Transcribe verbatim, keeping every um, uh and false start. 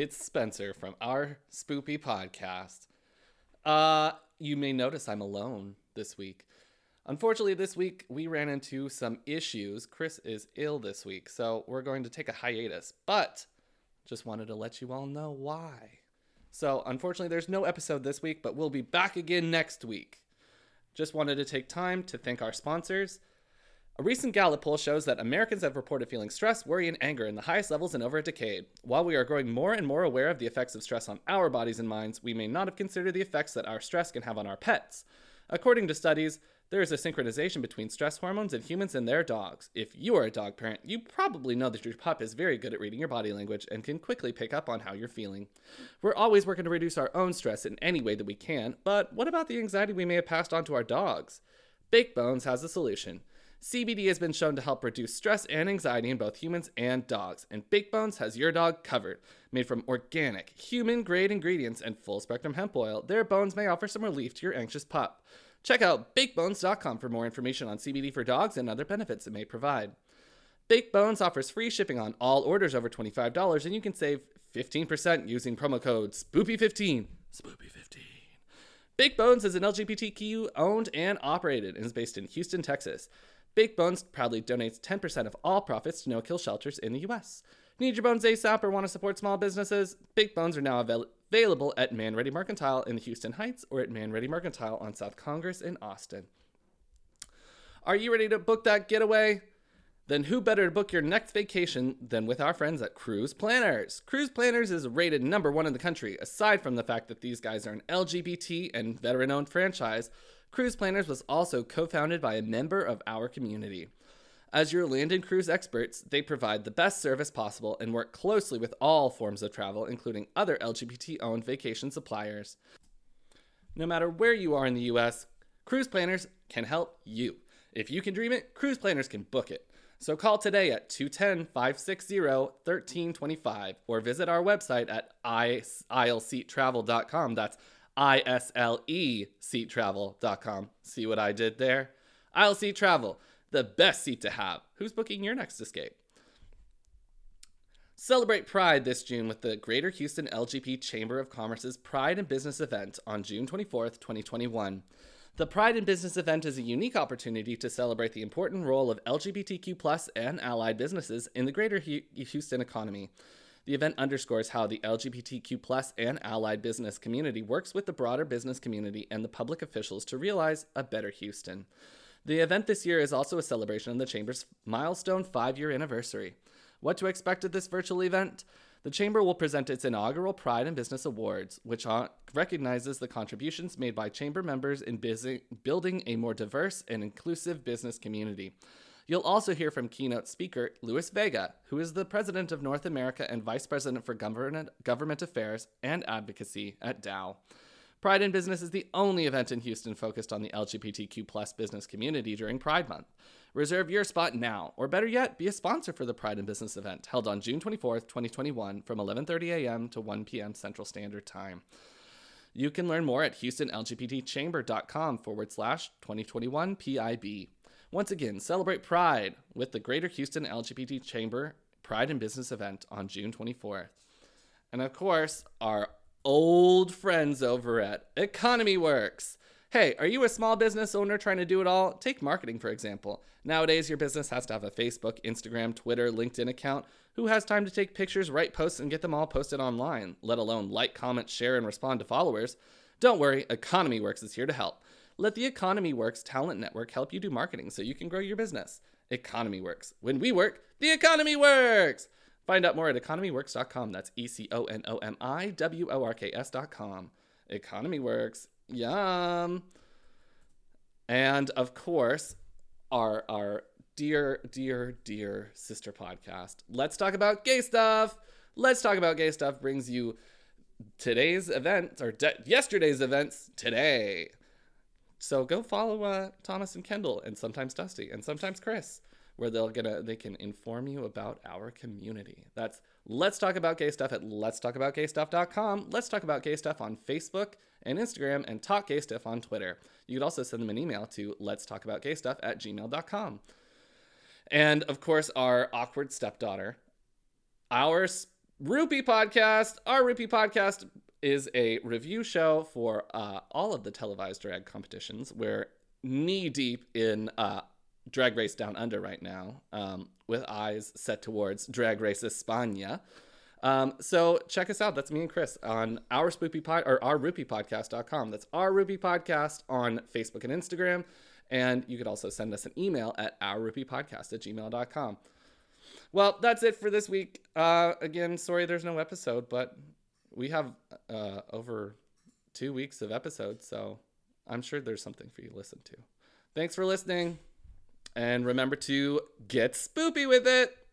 It's Spencer from our Spoopy podcast. Uh, you may notice I'm alone this week. Unfortunately, this week we ran into some issues. Chris is ill this week, so we're going to take a hiatus, but just wanted to let you all know why. So unfortunately, there's no episode this week, but we'll be back again next week. Just wanted to take time to thank our sponsors. A recent Gallup poll shows that Americans have reported feeling stress, worry, and anger in the highest levels in over a decade. While we are growing more and more aware of the effects of stress on our bodies and minds, we may not have considered the effects that our stress can have on our pets. According to studies, there is a synchronization between stress hormones in humans and their dogs. If you are a dog parent, you probably know that your pup is very good at reading your body language and can quickly pick up on how you're feeling. We're always working to reduce our own stress in any way that we can, but what about the anxiety we may have passed on to our dogs? Baked Bones has a solution. C B D has been shown to help reduce stress and anxiety in both humans and dogs, and Baked Bones has your dog covered. Made from organic, human-grade ingredients and full-spectrum hemp oil, their bones may offer some relief to your anxious pup. Check out Baked Bones dot com for more information on C B D for dogs and other benefits it may provide. Baked Bones offers free shipping on all orders over twenty-five dollars, and you can save fifteen percent using promo code Spoopy fifteen. Spoopy fifteen. Baked Bones is an L G B T Q owned and operated and is based in Houston, Texas. Baked Bones proudly donates ten percent of all profits to no-kill shelters in the U S. Need your bones ASAP or want to support small businesses? Baked Bones are now avail- available at Man Ready Mercantile in the Houston Heights or at Man Ready Mercantile on South Congress in Austin. Are you ready to book that getaway? Then who better to book your next vacation than with our friends at Cruise Planners? Cruise Planners is rated number one in the country. Aside from the fact that these guys are an L G B T and veteran-owned franchise, Cruise Planners was also co-founded by a member of our community. As your land and cruise experts, they provide the best service possible and work closely with all forms of travel, including other L G B T-owned vacation suppliers. No matter where you are in the U S, Cruise Planners can help you. If you can dream it, Cruise Planners can book it. So call today at two one zero, five six zero, one three two five or visit our website at I S L E Seat Travel dot com. That's I S L E Seat Travel dot com. See what I did there? I'll Seat Travel, the best seat to have. Who's booking your next escape? Celebrate Pride this June with the Greater Houston L G B T Chamber of Commerce's Pride and Business event on June twenty-fourth, twenty twenty-one. The Pride in Business event is a unique opportunity to celebrate the important role of L G B T Q plus and allied businesses in the Greater Houston economy. The event underscores how the L G B T Q plus and allied business community works with the broader business community and the public officials to realize a better Houston. The event this year is also a celebration of the Chamber's milestone five-year anniversary. What to expect at this virtual event? The Chamber will present its inaugural Pride in Business Awards, which recognizes the contributions made by Chamber members in busy- building a more diverse and inclusive business community. You'll also hear from keynote speaker Luis Vega, who is the president of North America and vice president for government, government affairs and advocacy at Dow. Pride in Business is the only event in Houston focused on the L G B T Q plus business community during Pride Month. Reserve your spot now, or better yet, be a sponsor for the Pride in Business event held on June twenty-fourth, twenty twenty-one from eleven thirty a.m. to one p.m. Central Standard Time. You can learn more at HoustonLGBTChamber.com forward slash 2021 PIB. Once again, celebrate Pride with the Greater Houston L G B T Chamber Pride in Business event on June twenty-fourth. And of course, our old friends over at Economy Works. Hey, are you a small business owner trying to do it all? Take marketing, for example. Nowadays, your business has to have a Facebook, Instagram, Twitter, LinkedIn account. Who has time to take pictures, write posts, and get them all posted online, let alone like, comment, share, and respond to followers? Don't worry, Economy Works is here to help. Let the Economy Works Talent Network help you do marketing so you can grow your business. Economy Works. When we work, the economy works! Find out more at Economy Works dot com. That's E C O N O M I W O R K S dot com. Economy Works. Yum! And, of course, our, our dear, dear, dear sister podcast, Let's Talk About Gay Stuff! Let's Talk About Gay Stuff brings you today's events, or de- yesterday's events, today. So go follow uh, Thomas and Kendall, and sometimes Dusty, and sometimes Chris, where they'll gonna they can inform you about our community. That's Let's Talk About Gay Stuff at Let's Talk About Gay Stuff dot com. Let's Talk About Gay Stuff on Facebook and Instagram, and Talk Gay Stuff on Twitter. You could also send them an email to Let's Talk About Gay Stuff at gmail dot com. And of course, our awkward stepdaughter, our Rupee Podcast. Our Rupee Podcast is a review show for uh, all of the televised drag competitions. We're knee deep in uh, Drag Race Down Under right now, um, with eyes set towards Drag Race España. Um, so check us out. That's me and Chris on our Spoopy Pod or our Rupee Podcast dot com. That's our Rupee Podcast on Facebook and Instagram. And you could also send us an email at our rupee podcast at gmail dot com. Well, that's it for this week. Uh, again, sorry there's no episode, but we have uh, over two weeks of episodes, so I'm sure there's something for you to listen to. Thanks for listening, and remember to get spoopy with it!